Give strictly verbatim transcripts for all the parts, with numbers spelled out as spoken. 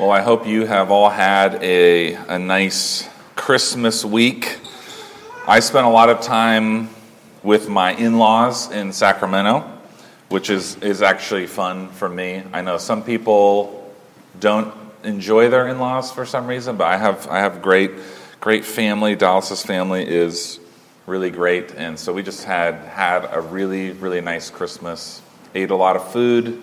Well, I hope you have all had a, a nice Christmas week. I spent a lot of time with my in-laws in Sacramento, which is, is actually fun for me. I know some people don't enjoy their in-laws for some reason, but I have I have great great family. Dallas's family is really great, and so we just had had a really really nice Christmas. Ate a lot of food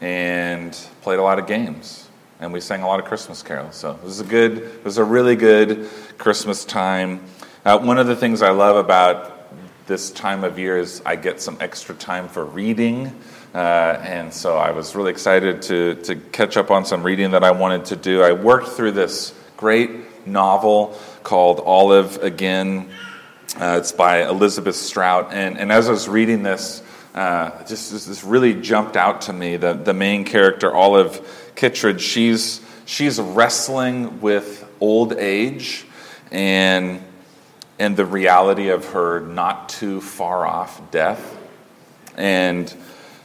and played a lot of games. And we sang a lot of Christmas carols, so it was a good, it was a really good Christmas time. Uh, one of the things I love about this time of year is I get some extra time for reading, uh, and so I was really excited to to catch up on some reading that I wanted to do. I worked through this great novel called Olive Again. Uh, it's by Elizabeth Strout, and and as I was reading this, uh, just this really jumped out to me. The the main character, Olive Kittred, she's she's wrestling with old age and and the reality of her not too far off death. And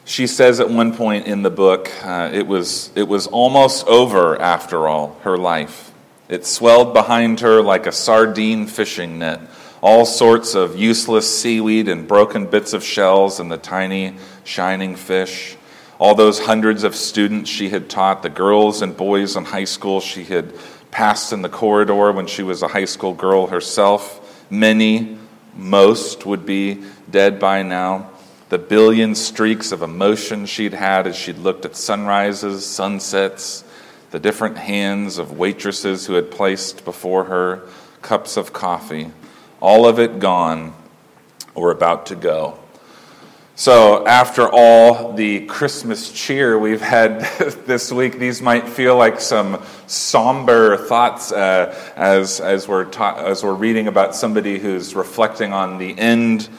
she says at one point in the book, uh, it was it was almost over after all, her life. It swelled behind her like a sardine fishing net, all sorts of useless seaweed and broken bits of shells and the tiny shining fish. All those hundreds of students she had taught, the girls and boys in high school she had passed in the corridor when she was a high school girl herself. Many, most, would be dead by now. The billion streaks of emotion she'd had as she'd looked at sunrises, sunsets, the different hands of waitresses who had placed before her cups of coffee. All of it gone or about to go. So after all the Christmas cheer we've had this week, these might feel like some somber thoughts uh, as as we're ta- as we're reading about somebody who's reflecting on the end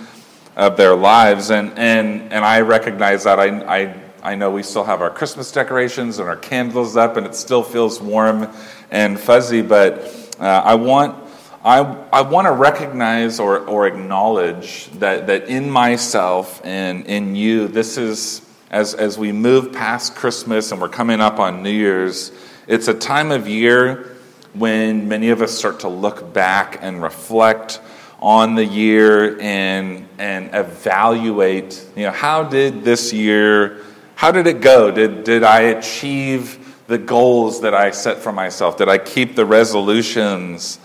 of their lives, and and, and I recognize that. I, I I know we still have our Christmas decorations and our candles up, and it still feels warm and fuzzy. But uh, I want. I, I want to recognize or, or acknowledge that, that in myself and in you, this is, as, as we move past Christmas and we're coming up on New Year's, it's a time of year when many of us start to look back and reflect on the year and and evaluate, you know, how did this year, how did it go? Did did I achieve the goals that I set for myself? Did I keep the resolutions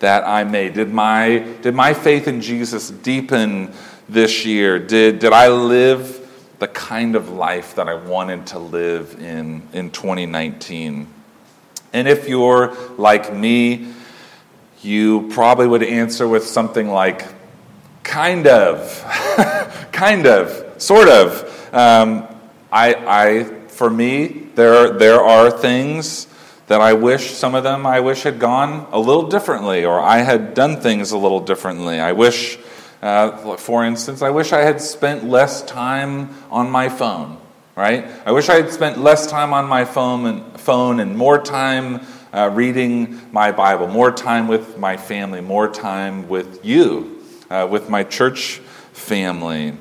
that I made? Did my did my faith in Jesus deepen this year? Did did I live the kind of life that I wanted to live in in twenty nineteen? And if you're like me, you probably would answer with something like, kind of, kind of, sort of. Um, I I for me there there are things that I wish, some of them I wish had gone a little differently, or I had done things a little differently. I wish, uh, for instance, I wish I had spent less time on my phone, right? I wish I had spent less time on my phone and, phone and more time uh, reading my Bible, more time with my family, more time with you, uh, with my church family.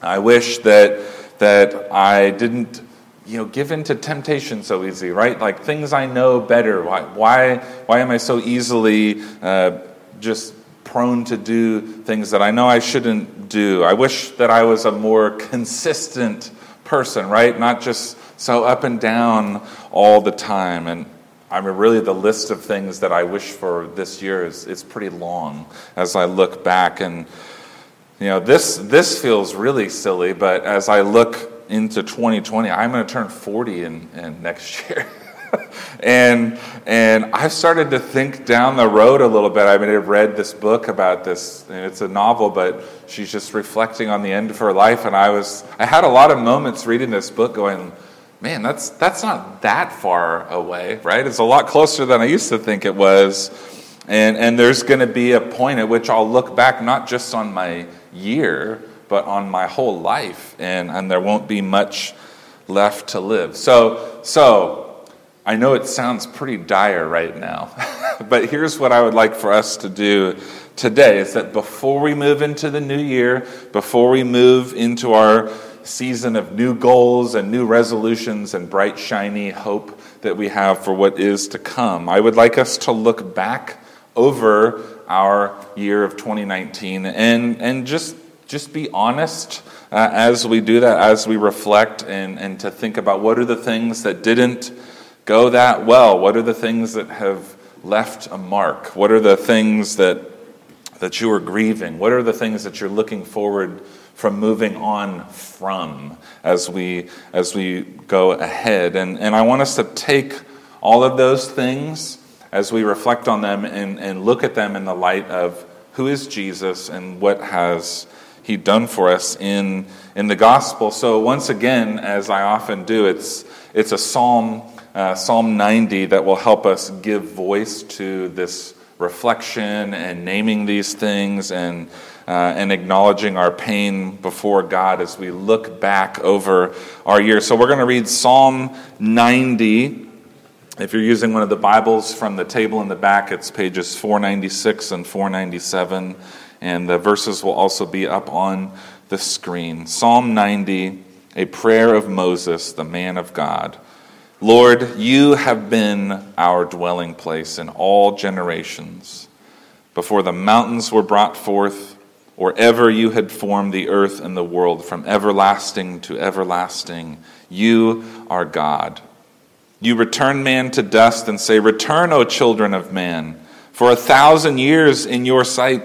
I wish that that I didn't You know, give in to temptation so easy, right? Like things I know better. Why, why, why am I so easily uh, just prone to do things that I know I shouldn't do? I wish that I was a more consistent person, right? Not just so up and down all the time. And I mean, really, the list of things that I wish for this year is it's pretty long as I look back. And you know, this this feels really silly, but as I look into twenty twenty, I'm going to turn forty in, in next year, and and I've started to think down the road a little bit. I mean, I read this book about this, and it's a novel, but she's just reflecting on the end of her life, and I was I had a lot of moments reading this book going, man, that's that's not that far away, right? It's a lot closer than I used to think it was, and and there's going to be a point at which I'll look back not just on my year, but on my whole life, and, and there won't be much left to live. So, so I know it sounds pretty dire right now, but here's what I would like for us to do today, is that before we move into the new year, before we move into our season of new goals and new resolutions and bright, shiny hope that we have for what is to come. I would like us to look back over our year of twenty nineteen and, and just just be honest uh, as we do that, as we reflect and, and to think about what are the things that didn't go that well? What are the things that have left a mark? What are the things that that you are grieving? What are the things that you're looking forward from moving on from as we as we go ahead? And, and I want us to take all of those things as we reflect on them and, and look at them in the light of who is Jesus and what has He done for us in in the gospel. So once again, as I often do, it's it's a psalm, uh, Psalm ninety, that will help us give voice to this reflection and naming these things and uh, and acknowledging our pain before God as we look back over our year. So we're going to read Psalm ninety. If you're using one of the Bibles from the table in the back, it's pages four ninety-six and four ninety-seven, and the verses will also be up on the screen. Psalm ninety, a prayer of Moses, the man of God. Lord, you have been our dwelling place in all generations. Before the mountains were brought forth, or ever you had formed the earth and the world, from everlasting to everlasting, you are God. You return man to dust and say, "Return, O children of man, for a thousand years in your sight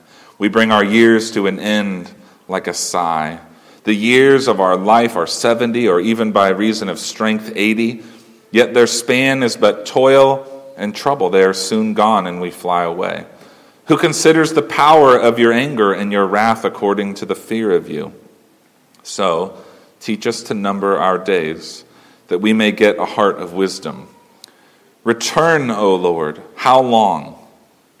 We bring our years to an end like a sigh. The years of our life are seventy, or even by reason of strength eighty. Yet their span is but toil and trouble. They are soon gone, and we fly away. Who considers the power of your anger and your wrath according to the fear of you? So teach us to number our days, that we may get a heart of wisdom. Return, O Lord, how long?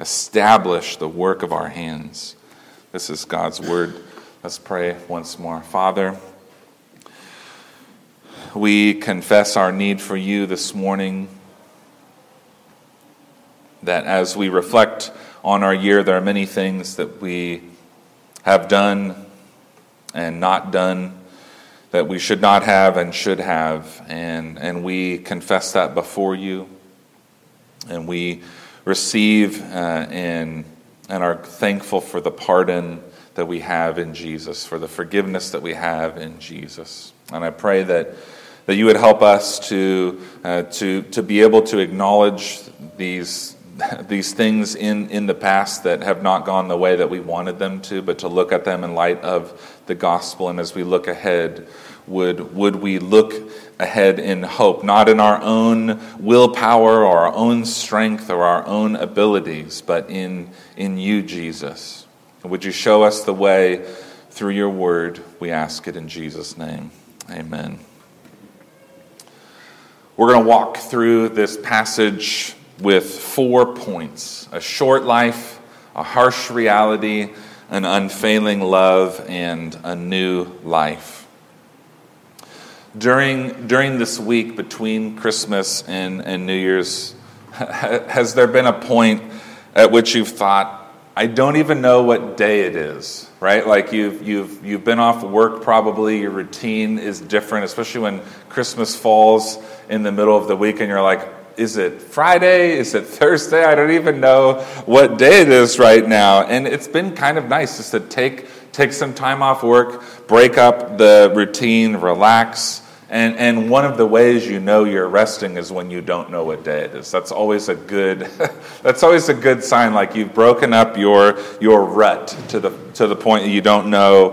establish the work of our hands. This is God's word. Let's pray once more. Father, we confess our need for you this morning, that as we reflect on our year, there are many things that we have done and not done, that we should not have and should have, and, and we confess that before you, and we receive uh, and, and are thankful for the pardon that we have in Jesus, for the forgiveness that we have in Jesus. And I pray that, that you would help us to, uh, to, to be able to acknowledge these, these things in, in the past that have not gone the way that we wanted them to, but to look at them in light of the gospel, and as we look ahead, would would we look ahead in hope, not in our own willpower or our own strength or our own abilities, but in in you, Jesus. And would you show us the way through your word? We ask it in Jesus' name. Amen. We're going to walk through this passage with four points: a short life, a harsh reality, an unfailing love, and a new life. During during this week between Christmas and, and New Year's, has there been a point at which you've thought, I don't even know what day it is, right? Like you've you've you've been off work probably, your routine is different, especially when Christmas falls in the middle of the week and you're like, is it Friday? Is it Thursday? I don't even know what day it is right now. And it's been kind of nice just to take take some time off work, break up the routine, relax. And and one of the ways you know you're resting is when you don't know what day it is. That's always a good that's always a good sign, like you've broken up your your rut to the to the point that you don't know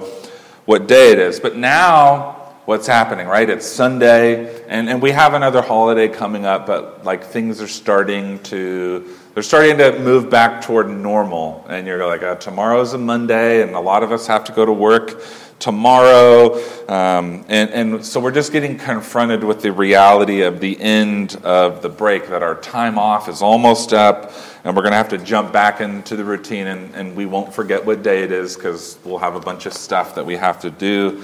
what day it is. But now what's happening, right? It's Sunday, and, and we have another holiday coming up, but like things are starting to they're starting to move back toward normal. And you're like, oh, tomorrow's a Monday, and a lot of us have to go to work tomorrow, um, and, and so we're just getting confronted with the reality of the end of the break, that our time off is almost up, and we're going to have to jump back into the routine, and, and we won't forget what day it is, because we'll have a bunch of stuff that we have to do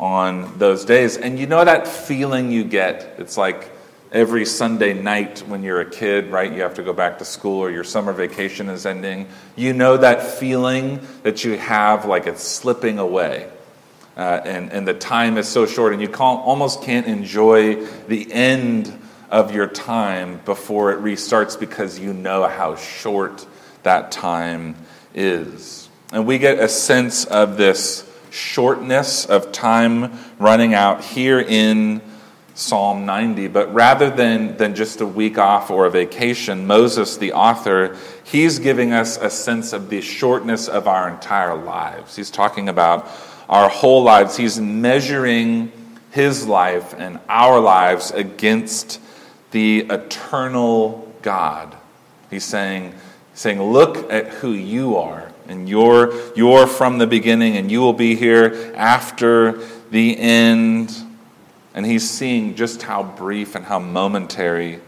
on those days. And you know that feeling you get? It's like every Sunday night when you're a kid, right? You have to go back to school, or your summer vacation is ending. You know that feeling that you have, like it's slipping away. Uh, and, and the time is so short, and you can't, almost can't enjoy the end of your time before it restarts, because you know how short that time is. And we get a sense of this shortness of time running out here in Psalm ninety. But rather than, than just a week off or a vacation, Moses, the author, he's giving us a sense of the shortness of our entire lives. He's talking about our whole lives. He's measuring his life and our lives against the eternal God. He's saying, saying, look at who you are, and you're you're from the beginning, and you will be here after the end. And he's seeing just how brief and how momentary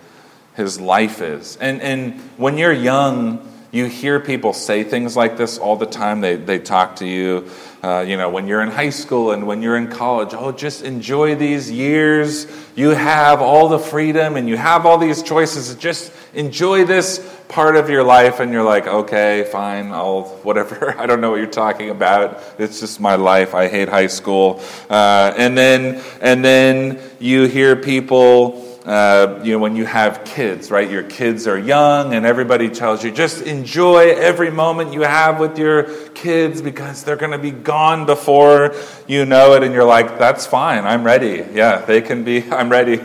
his life is. And and when you're young, you hear people say things like this all the time. They they talk to you, uh, you know, when you're in high school and when you're in college. Oh, just enjoy these years. You have all the freedom and you have all these choices. Just enjoy this part of your life. And you're like, okay, fine, I'll whatever. I don't know what you're talking about. It's just my life. I hate high school. Uh, and then and then you hear people. Uh, you know, when you have kids, right? Your kids are young, and everybody tells you, just enjoy every moment you have with your kids, because they're going to be gone before you know it. And you're like, that's fine. I'm ready. Yeah, they can be. I'm ready.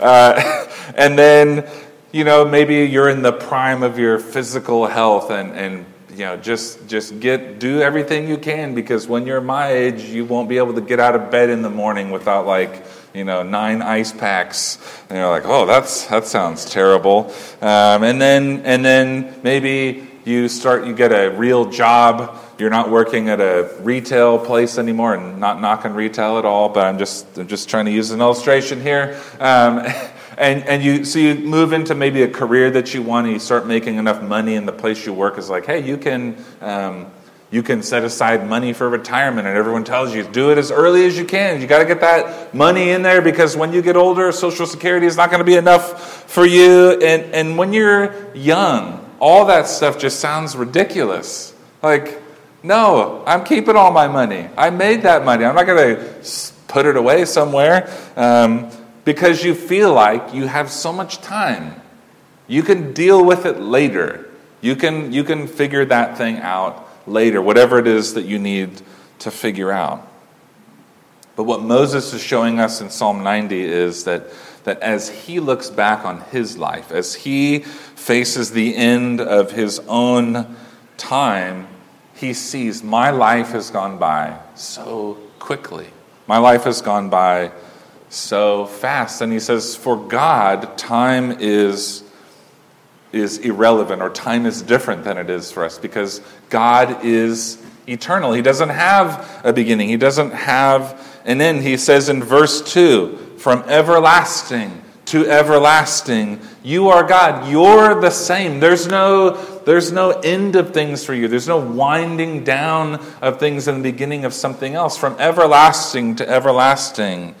uh, and then, you know, maybe you're in the prime of your physical health, and, and you know, just just get do everything you can, because when you're my age, you won't be able to get out of bed in the morning without like, you know, nine ice packs, and you're like, oh, that's that sounds terrible. Um, and then and then maybe you start, you get a real job. You're not working at a retail place anymore, and not knocking retail at all. But I'm just I'm just trying to use an illustration here. Um, and and you so you move into maybe a career that you want, and you start making enough money, and the place you work is like, hey, you can. Um, You can set aside money for retirement, and everyone tells you, do it as early as you can. You got to get that money in there, because when you get older, Social Security is not going to be enough for you. And and when you're young, all that stuff just sounds ridiculous. Like, no, I'm keeping all my money. I made that money. I'm not going to put it away somewhere, um, because you feel like you have so much time. You can deal with it later. You can you can figure that thing out later, whatever it is that you need to figure out. But what Moses is showing us in Psalm ninety is that, that as he looks back on his life, as he faces the end of his own time, he sees, my life has gone by so quickly. My life has gone by so fast. And he says, for God, time is is irrelevant, or time is different than it is for us, because God is eternal. He doesn't have a beginning. He doesn't have an end. He says in verse two, from everlasting to everlasting, you are God. You're the same. There's no, there's no end of things for you. There's no winding down of things in the beginning of something else. From everlasting to everlasting,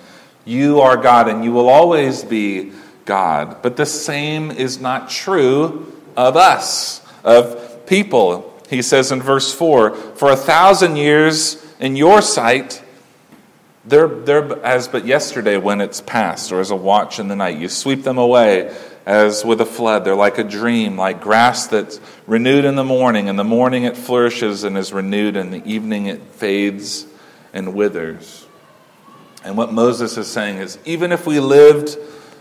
you are God, and you will always be God. But the same is not true of us, of people. He says in verse four, for a thousand years in your sight They're, they're as but yesterday when it's past, or as a watch in the night. You sweep them away as with a flood. They're like a dream, like grass that's renewed in the morning. In the morning it flourishes and is renewed. In the evening it fades and withers. And what Moses is saying is, even if we lived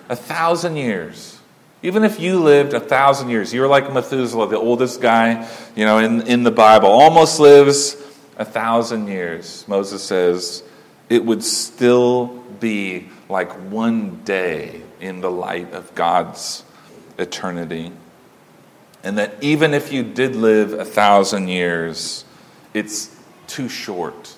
a thousand years, even if you lived a thousand years, you're like Methuselah, the oldest guy, you know, in, in the Bible, almost lives a thousand years. Moses says, it would still be like one day in the light of God's eternity. And that even if you did live a thousand years, it's too short.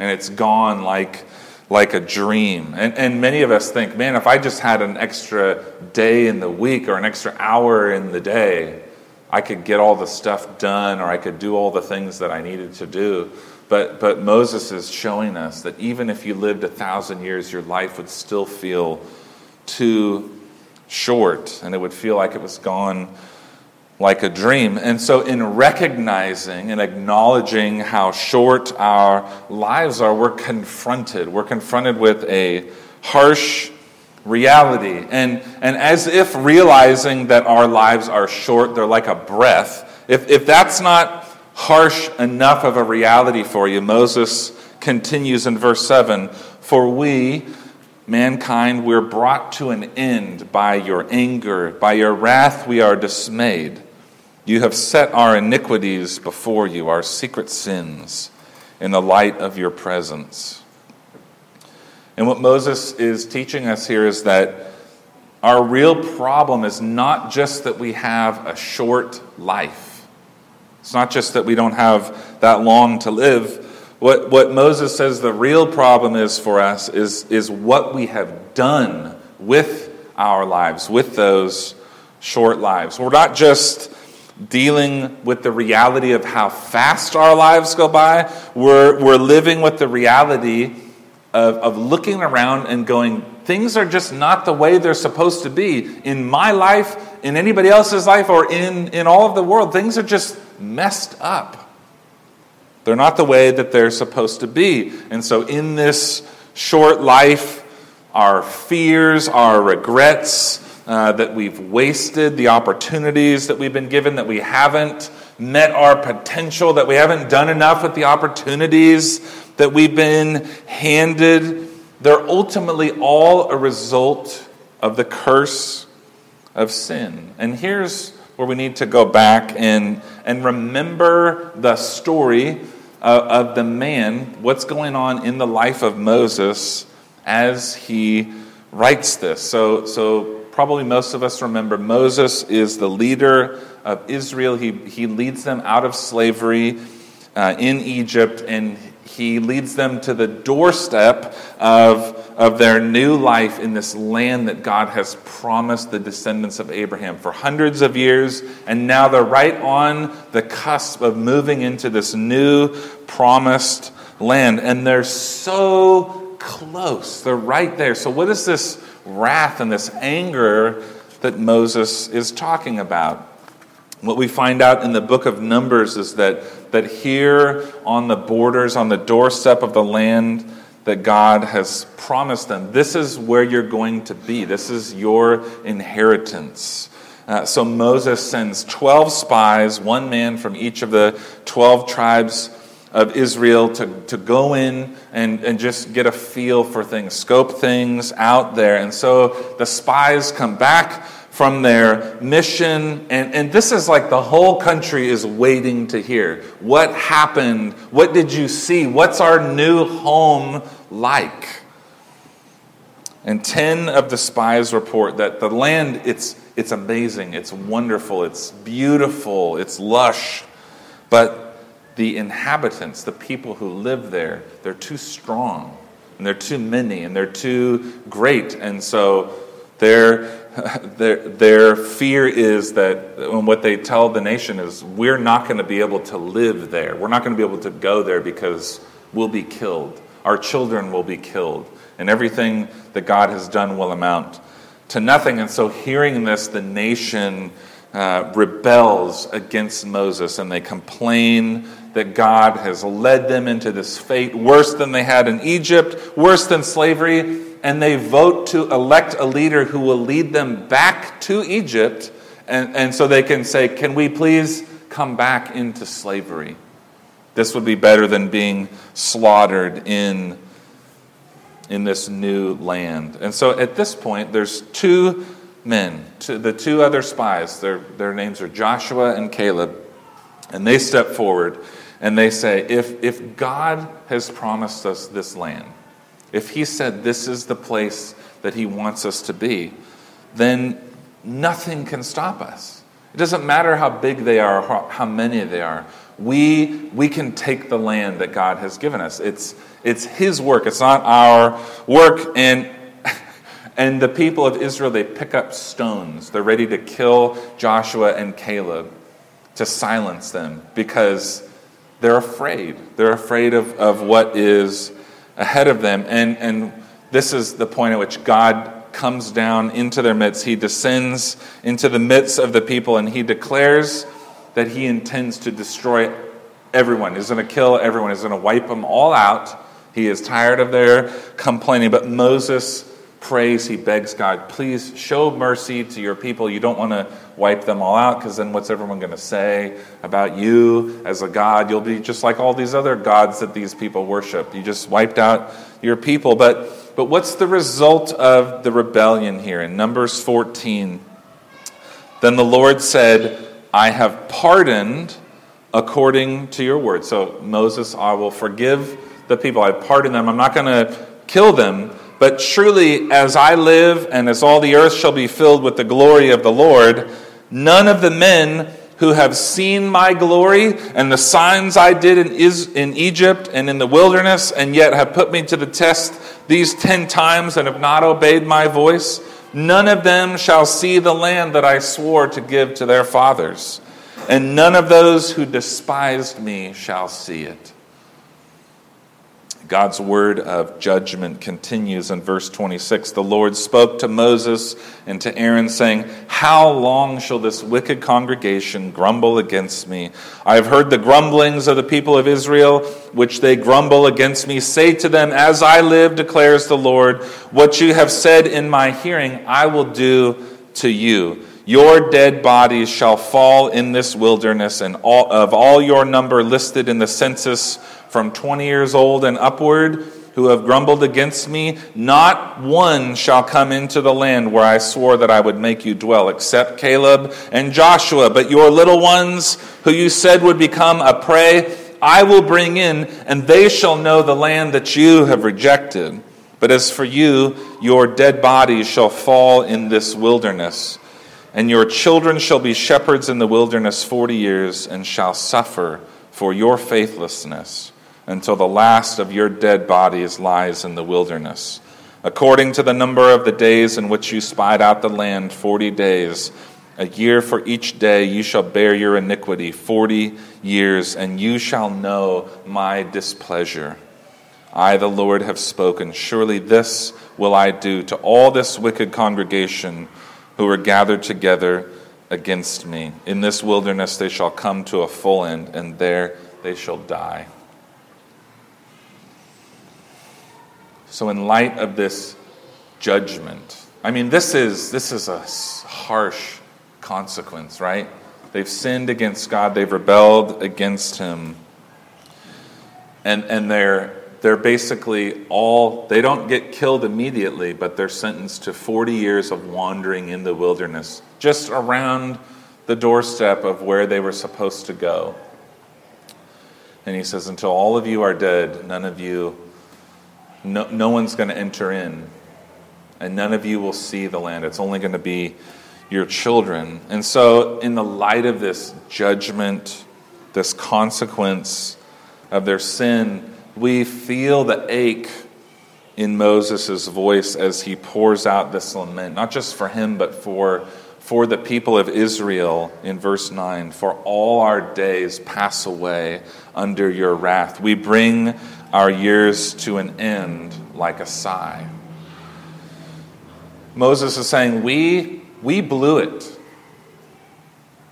And it's gone like, like a dream. And, and many of us think, man, if I just had an extra day in the week or an extra hour in the day, I could get all the stuff done, or I could do all the things that I needed to do. But but Moses is showing us that even if you lived a thousand years, your life would still feel too short, and it would feel like it was gone like a dream. And so in recognizing and acknowledging how short our lives are, we're confronted. We're confronted with a harsh reality. And, and as if realizing that our lives are short, they're like a breath, if if that's not harsh enough of a reality for you, Moses continues in verse seven, for we, mankind, we're brought to an end by your anger. By your wrath we are dismayed. You have set our iniquities before you, our secret sins, in the light of your presence. And what Moses is teaching us here is that our real problem is not just that we have a short life. It's not just that we don't have that long to live. What what Moses says the real problem is for us is, is what we have done with our lives, with those short lives. We're not just dealing with the reality of how fast our lives go by. We're we're living with the reality of, of looking around and going, things are just not the way they're supposed to be in my life, in anybody else's life, or in, in all of the world. Things are just messed up. They're not the way that they're supposed to be. And so in this short life, our fears, our regrets, uh, that we've wasted the opportunities that we've been given, that we haven't met our potential, that we haven't done enough with the opportunities that we've been handed, they're ultimately all a result of the curse of sin. And here's where we need to go back and, and remember the story of, of the man, what's going on in the life of Moses as he writes this. So, so probably most of us remember Moses is the leader of Israel. He, he leads them out of slavery uh, in Egypt, and he leads them to the doorstep of, of their new life in this land that God has promised the descendants of Abraham for hundreds of years. And now they're right on the cusp of moving into this new promised land. And they're so close. They're right there. So what is this wrath and this anger that Moses is talking about? What we find out in the book of Numbers is that, that here on the borders, on the doorstep of the land that God has promised them, this is where you're going to be. This is your inheritance. Uh, so Moses sends twelve spies, one man from each of the twelve tribes of Israel, to, to go in and, and just get a feel for things, scope things out there. And so the spies come back from their mission, and, and this is like the whole country is waiting to hear. What happened? What did you see? What's our new home like? And ten of the spies report that the land, it's it's amazing, it's wonderful, it's beautiful, it's lush, but the inhabitants, the people who live there, they're too strong, and they're too many, and they're too great, and so they're Their, their fear is that, and what they tell the nation is, we're not going to be able to live there. We're not going to be able to go there because we'll be killed. Our children will be killed. And everything that God has done will amount to nothing. And so hearing this, the nation uh, rebels against Moses, and they complain that God has led them into this fate worse than they had in Egypt, worse than slavery, and they vote to elect a leader who will lead them back to Egypt, and, and so they can say, can we please come back into slavery? This would be better than being slaughtered in, in this new land. And so at this point, there's two men, two, the two other spies, their, their names are Joshua and Caleb, and they step forward and they say, if, if God has promised us this land, if he said this is the place that he wants us to be, then nothing can stop us. It doesn't matter how big they are, how, how many they are. We we can take the land that God has given us. It's it's his work. It's not our work. And and the people of Israel, they pick up stones. They're ready to kill Joshua and Caleb to silence them because they're afraid. They're afraid of, of what is ahead of them. And, and this is the point at which God comes down into their midst. He descends into the midst of the people, and he declares that he intends to destroy everyone. He's going to kill everyone. He's going to wipe them all out. He is tired of their complaining. But Moses prays. He begs God, please show mercy to your people. You don't want to wipe them all out, because then what's everyone going to say about you as a god? You'll be just like all these other gods that these people worship. You just wiped out your people. But, but what's the result of the rebellion here? In Numbers fourteen, then the Lord said, I have pardoned according to your word. So Moses, I will forgive the people. I pardon them. I'm not going to kill them. But surely as I live and as all the earth shall be filled with the glory of the Lord, none of the men who have seen my glory and the signs I did in Is- in Egypt and in the wilderness, and yet have put me to the test these ten times and have not obeyed my voice, none of them shall see the land that I swore to give to their fathers, and none of those who despised me shall see it. God's word of judgment continues in verse twenty-six. The Lord spoke to Moses and to Aaron, saying, how long shall this wicked congregation grumble against me? I have heard the grumblings of the people of Israel, which they grumble against me. Say to them, as I live, declares the Lord, what you have said in my hearing, I will do to you. Your dead bodies shall fall in this wilderness, and all, of all your number listed in the census from twenty years old and upward, who have grumbled against me, not one shall come into the land where I swore that I would make you dwell, except Caleb and Joshua. But your little ones, who you said would become a prey, I will bring in, and they shall know the land that you have rejected. But as for you, your dead bodies shall fall in this wilderness. And your children shall be shepherds in the wilderness forty years, and shall suffer for your faithlessness until the last of your dead bodies lies in the wilderness. According to the number of the days in which you spied out the land, forty days, a year for each day, you shall bear your iniquity forty years, and you shall know my displeasure. I, the Lord, have spoken. Surely this will I do to all this wicked congregation who are gathered together against me. In this wilderness they shall come to a full end, and there they shall die. So in light of this judgment, I mean, this is this is a harsh consequence, right? They've sinned against God, they've rebelled against him, and and they're They're basically all, they don't get killed immediately, but they're sentenced to forty years of wandering in the wilderness, just around the doorstep of where they were supposed to go. And he says, until all of you are dead, none of you, no, no one's going to enter in, and none of you will see the land. It's only going to be your children. And so in the light of this judgment, this consequence of their sin, we feel the ache in Moses' voice as he pours out this lament, not just for him, but for, for the people of Israel in verse nine. For all our days pass away under your wrath. We bring our years to an end like a sigh. Moses is saying, we, we blew it.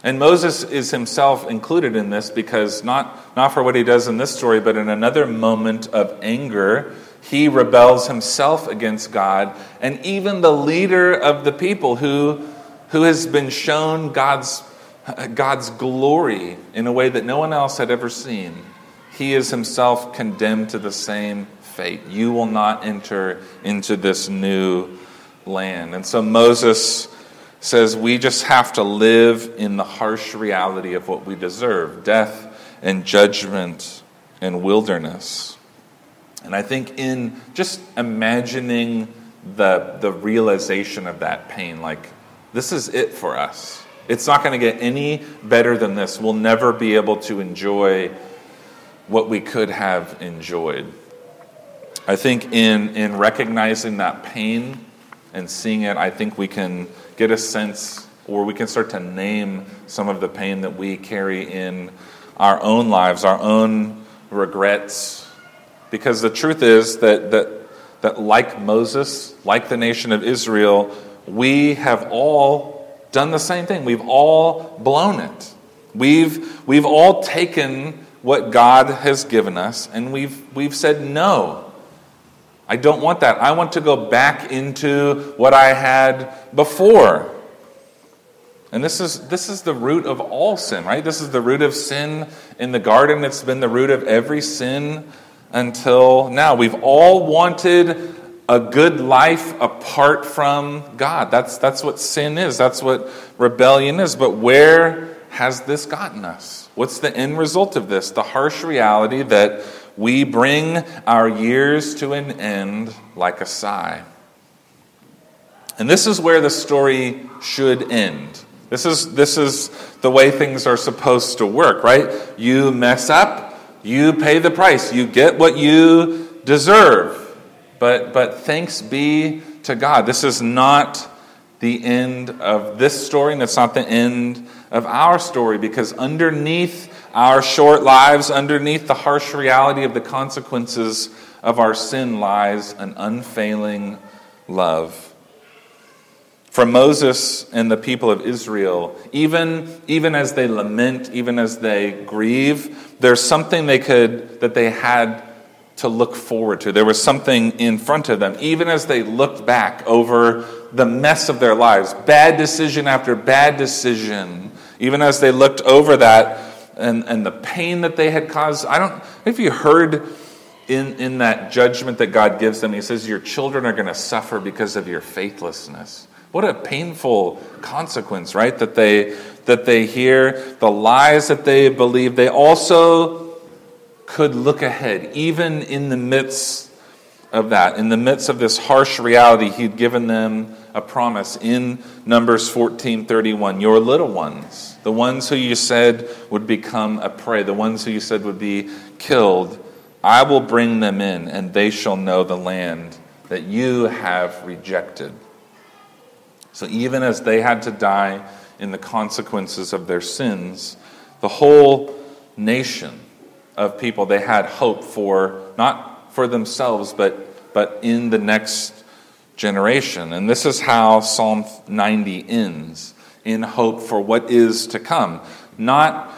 And Moses is himself included in this because not, not for what he does in this story, but in another moment of anger, he rebels himself against God. And even the leader of the people who, who has been shown God's, God's glory in a way that no one else had ever seen, he is himself condemned to the same fate. You will not enter into this new land. And so Moses says we just have to live in the harsh reality of what we deserve, death and judgment and wilderness. And I think in just imagining the the realization of that pain, like, this is it for us. It's not going to get any better than this. We'll never be able to enjoy what we could have enjoyed. I think in, in recognizing that pain and seeing it, I think we can get a sense, or we can start to name some of the pain that we carry in our own lives, our own regrets. Because the truth is that that that like Moses, like the nation of Israel, we have all done the same thing. We've all blown it. We've we've all taken what God has given us, and we've we've said no. I don't want that. I want to go back into what I had before. And this is this is the root of all sin, right? This is the root of sin in the garden. It's been the root of every sin until now. We've all wanted a good life apart from God. That's that's what sin is. That's what rebellion is. But where has this gotten us? What's the end result of this? The harsh reality that we bring our years to an end like a sigh. And this is where the story should end. This is this is the way things are supposed to work, right? You mess up, you pay the price, you get what you deserve. But but thanks be to God. This is not the end of this story, and it's not the end of our story, because underneath our short lives, underneath the harsh reality of the consequences of our sin, lies an unfailing love. For Moses and the people of Israel, even, even as they lament, even as they grieve, there's something they could that they had to look forward to. There was something in front of them, even as they looked back over the mess of their lives, bad decision after bad decision, even as they looked over that, And, and the pain that they had caused. I don't know if you heard in, in that judgment that God gives them, he says, your children are going to suffer because of your faithlessness. What a painful consequence, right? That they that they hear, the lies that they believe. They also could look ahead, even in the midst of that, in the midst of this harsh reality, he'd given them a promise in Numbers fourteen thirty-one. Your little ones, the ones who you said would become a prey, the ones who you said would be killed, I will bring them in, and they shall know the land that you have rejected. So even as they had to die in the consequences of their sins, the whole nation of people, they had hope for, not for themselves, but, but in the next generation. And this is how Psalm ninety ends, in hope for what is to come. Not,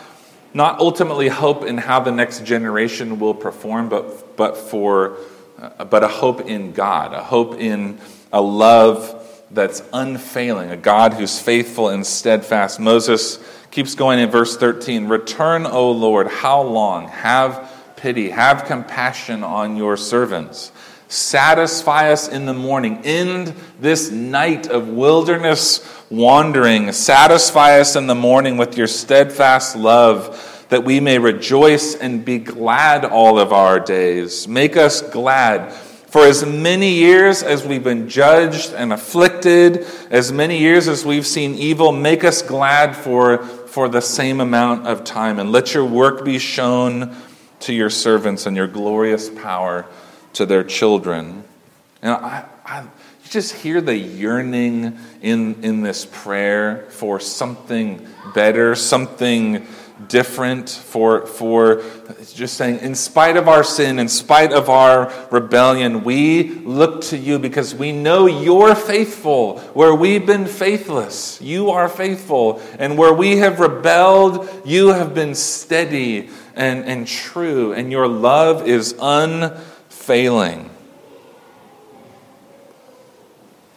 not ultimately hope in how the next generation will perform, but but for uh, but a hope in God, a hope in a love that's unfailing, a God who's faithful and steadfast. Moses keeps going in verse thirteen, return, O Lord, how long? Have pity, have compassion on your servants. Satisfy us in the morning. End this night of wilderness wandering. Satisfy us in the morning with your steadfast love, that we may rejoice and be glad all of our days. Make us glad. For as many years as we've been judged and afflicted, as many years as we've seen evil, make us glad for, for the same amount of time. And let your work be shown to your servants and your glorious power to their children. And I, I, you just hear the yearning in, in this prayer for something better, something different, for, for just saying, in spite of our sin, in spite of our rebellion, we look to you because we know you're faithful. Where we've been faithless, you are faithful. And where we have rebelled, you have been steady and, and true. And your love is unfailing.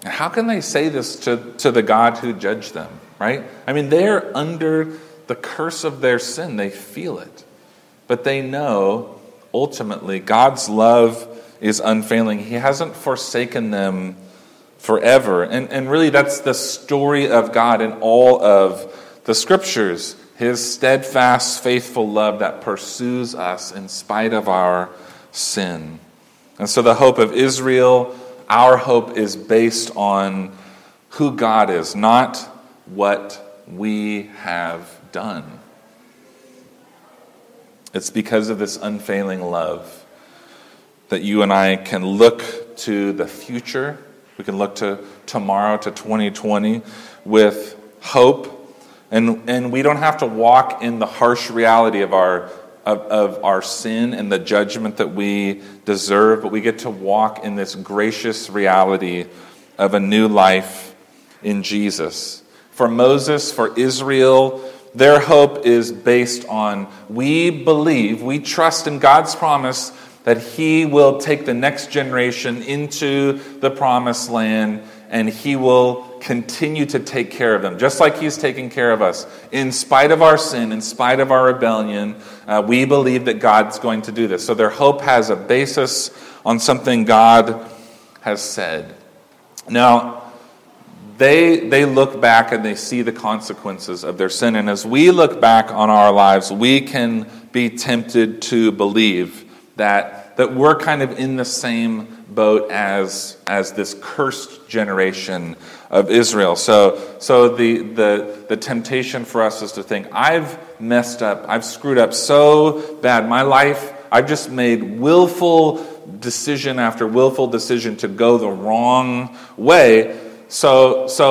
How can they say this to, to the God who judged them, right? I mean, they're under the curse of their sin. They feel it. But they know, ultimately, God's love is unfailing. He hasn't forsaken them forever. And, and really, that's the story of God in all of the Scriptures. His steadfast, faithful love that pursues us in spite of our sin. And so the hope of Israel, our hope is based on who God is, not what we have done. It's because of this unfailing love that you and I can look to the future. We can look to tomorrow, to twenty twenty, with hope. And, and we don't have to walk in the harsh reality of our Of, of our sin and the judgment that we deserve, but we get to walk in this gracious reality of a new life in Jesus. For Moses, for Israel, their hope is based on we believe, we trust in God's promise that he will take the next generation into the promised land and he will continue to take care of them, just like he's taking care of us. In spite of our sin, in spite of our rebellion, uh, we believe that God's going to do this. So their hope has a basis on something God has said. Now, they they look back and they see the consequences of their sin. And as we look back on our lives, we can be tempted to believe that, that we're kind of in the same boat as as this cursed generation of Israel. So so the, the the temptation for us is to think, I've messed up, I've screwed up so bad. My life, I've just made willful decision after willful decision to go the wrong way. So so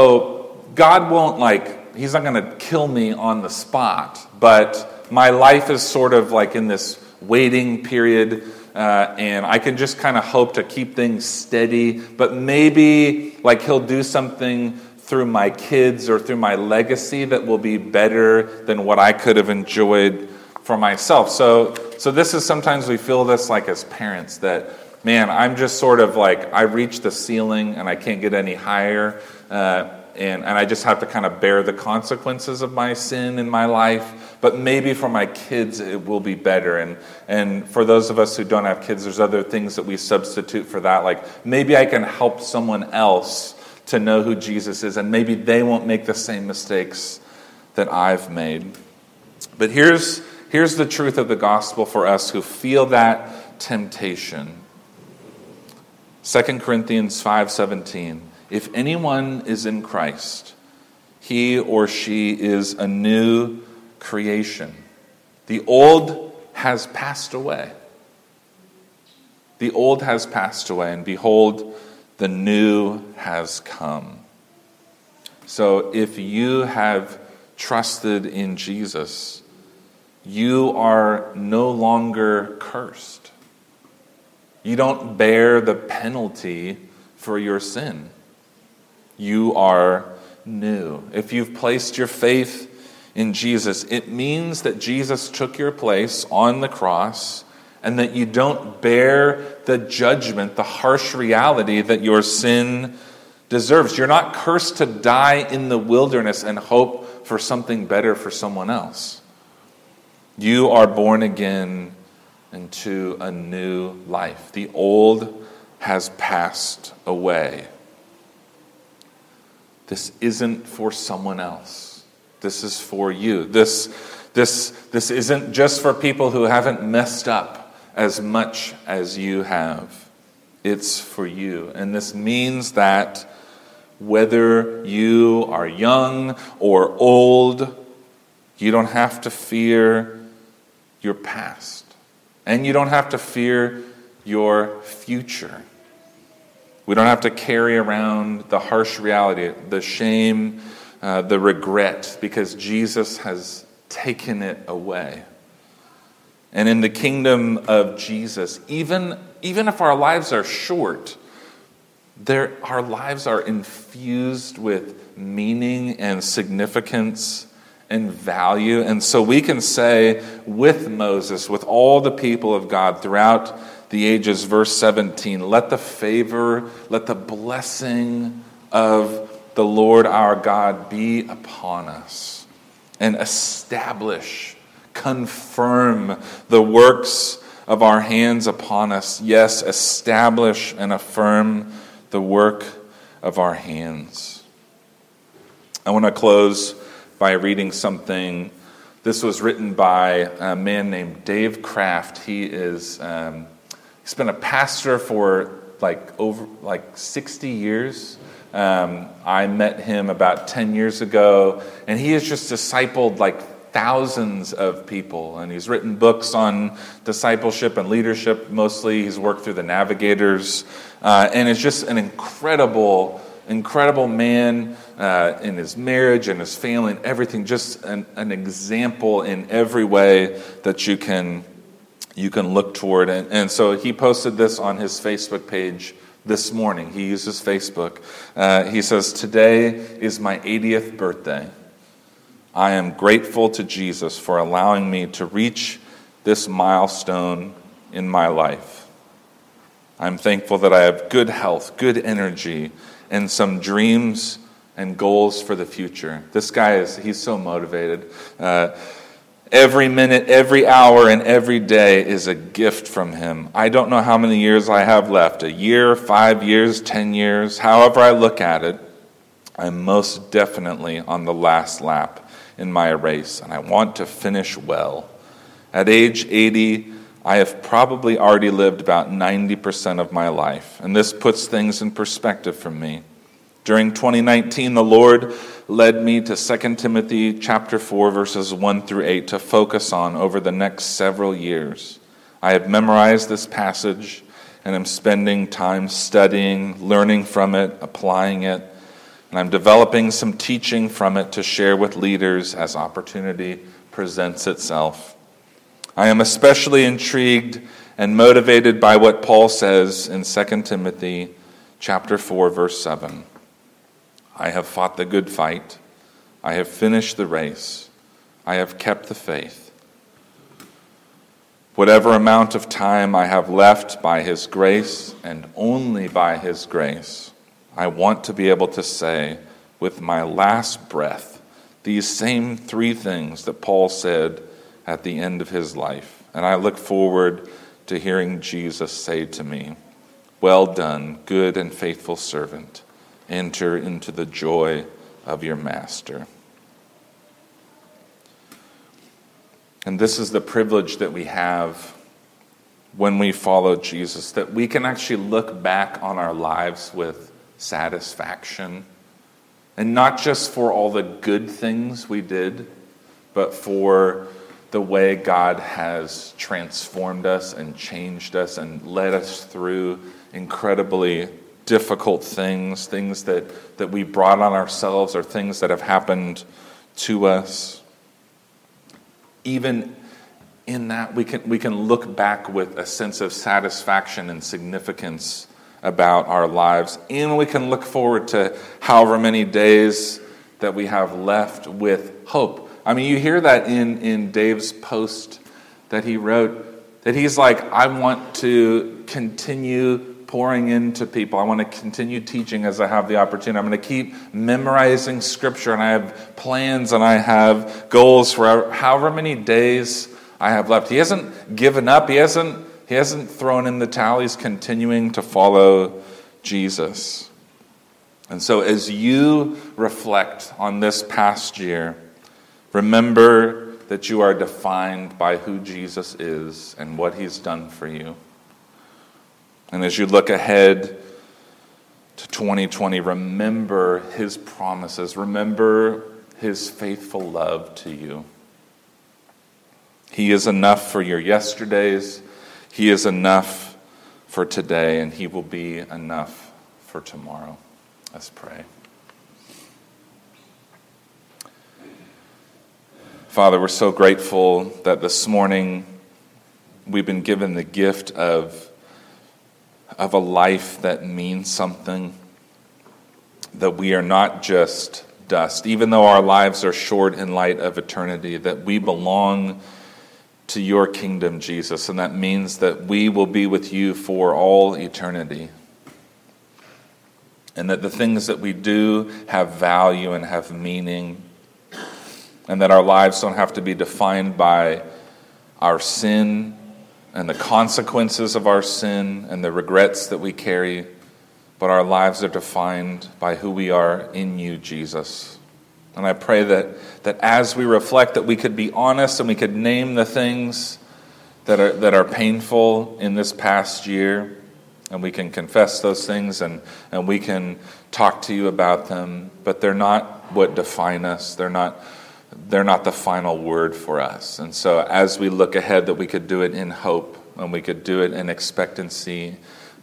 God won't like, he's not going to kill me on the spot, but my life is sort of like in this waiting period. Uh, and I can just kind of hope to keep things steady, but maybe like he'll do something through my kids or through my legacy that will be better than what I could have enjoyed for myself. So, so this is sometimes we feel this like as parents that, man, I'm just sort of like I reach the ceiling and I can't get any higher, uh, and and I just have to kind of bear the consequences of my sin in my life. But maybe for my kids it will be better. And and for those of us who don't have kids, there's other things that we substitute for that. Like maybe I can help someone else to know who Jesus is, and maybe they won't make the same mistakes that I've made. But here's here's the truth of the gospel for us who feel that temptation. Second Corinthians five seventeen. If anyone is in Christ, he or she is a new creation. The old has passed away. The old has passed away, and behold, the new has come. So if you have trusted in Jesus, you are no longer cursed. You don't bear the penalty for your sin. You are new. If you've placed your faith in Jesus, it means that Jesus took your place on the cross and that you don't bear the judgment, the harsh reality that your sin deserves. You're not cursed to die in the wilderness and hope for something better for someone else. You are born again into a new life. The old has passed away. This isn't for someone else. This is for you. This, this, this isn't just for people who haven't messed up as much as you have. It's for you. And this means that whether you are young or old, you don't have to fear your past. And you don't have to fear your future. We don't have to carry around the harsh reality, the shame, uh, the regret, because Jesus has taken it away. And in the kingdom of Jesus, even, even if our lives are short, there, our lives are infused with meaning and significance and value. And so we can say with Moses, with all the people of God throughout the ages, verse seventeen, let the favor, let the blessing of the Lord our God be upon us and establish, confirm the works of our hands upon us. Yes, establish and affirm the work of our hands. I want to close by reading something. This was written by a man named Dave Kraft. He is um, he's been a pastor for like over like sixty years. Um, I met him about ten years ago, and he has just discipled like thousands of people, and he's written books on discipleship and leadership mostly. He's worked through the Navigators, uh, and is just an incredible, incredible man uh, in his marriage and his family and everything. Just an, an example in every way that you can you can look toward. And, and so he posted this on his Facebook page this morning. He uses Facebook. Uh, he says, "Today is my eightieth birthday. I am grateful to Jesus for allowing me to reach this milestone in my life. I'm thankful that I have good health, good energy, and some dreams and goals for the future." This guy is, he's so motivated. Uh, every minute, every hour, and every day is a gift from him. I don't know how many years I have left, a year, five years, ten years, however I look at it, I'm most definitely on the last lap in my race, and I want to finish well. At age eighty, I have probably already lived about ninety percent of my life, and this puts things in perspective for me. During twenty nineteen, the Lord led me to Second Timothy chapter four, verses one through eight to focus on over the next several years. I have memorized this passage, and I'm spending time studying, learning from it, applying it, and I'm developing some teaching from it to share with leaders as opportunity presents itself. I am especially intrigued and motivated by what Paul says in Second Timothy chapter four, verse seven. I have fought the good fight. I have finished the race. I have kept the faith. Whatever amount of time I have left by his grace, and only by his grace, I want to be able to say with my last breath these same three things that Paul said at the end of his life. And I look forward to hearing Jesus say to me, "Well done, good and faithful servant. Enter into the joy of your master." And this is the privilege that we have when we follow Jesus, that we can actually look back on our lives with satisfaction, and not just for all the good things we did, but for the way God has transformed us and changed us and led us through incredibly difficult things, things that, that we brought on ourselves or things that have happened to us. Even in that, we can, we can look back with a sense of satisfaction and significance about our lives, and we can look forward to however many days that we have left with hope. I mean, you hear that in, in Dave's post that he wrote, that he's like, I want to continue pouring into people. I want to continue teaching as I have the opportunity. I'm going to keep memorizing scripture, and I have plans, and I have goals for however many days I have left. He hasn't given up. He hasn't He hasn't thrown in the towel. He's continuing to follow Jesus. And so as you reflect on this past year, remember that you are defined by who Jesus is and what he's done for you. And as you look ahead to twenty twenty, remember his promises. Remember his faithful love to you. He is enough for your yesterdays. He is enough for today, and he will be enough for tomorrow. Let's pray. Father, we're so grateful that this morning we've been given the gift of, of a life that means something, that we are not just dust, even though our lives are short in light of eternity, that we belong to your kingdom, Jesus, and that means that we will be with you for all eternity, and that the things that we do have value and have meaning, and that our lives don't have to be defined by our sin and the consequences of our sin and the regrets that we carry, but our lives are defined by who we are in you, Jesus. And I pray that, that as we reflect, that we could be honest and we could name the things that are, that are painful in this past year, and we can confess those things and, and we can talk to you about them, but they're not what define us. They're not... They're not the final word for us. And so as we look ahead, that we could do it in hope and we could do it in expectancy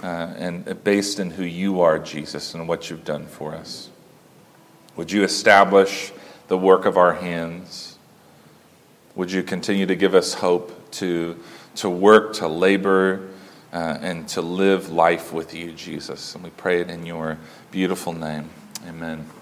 uh, and based in who you are, Jesus, and what you've done for us. Would you establish the work of our hands? Would you continue to give us hope to, to work, to labor, uh, and to live life with you, Jesus? And we pray it in your beautiful name. Amen.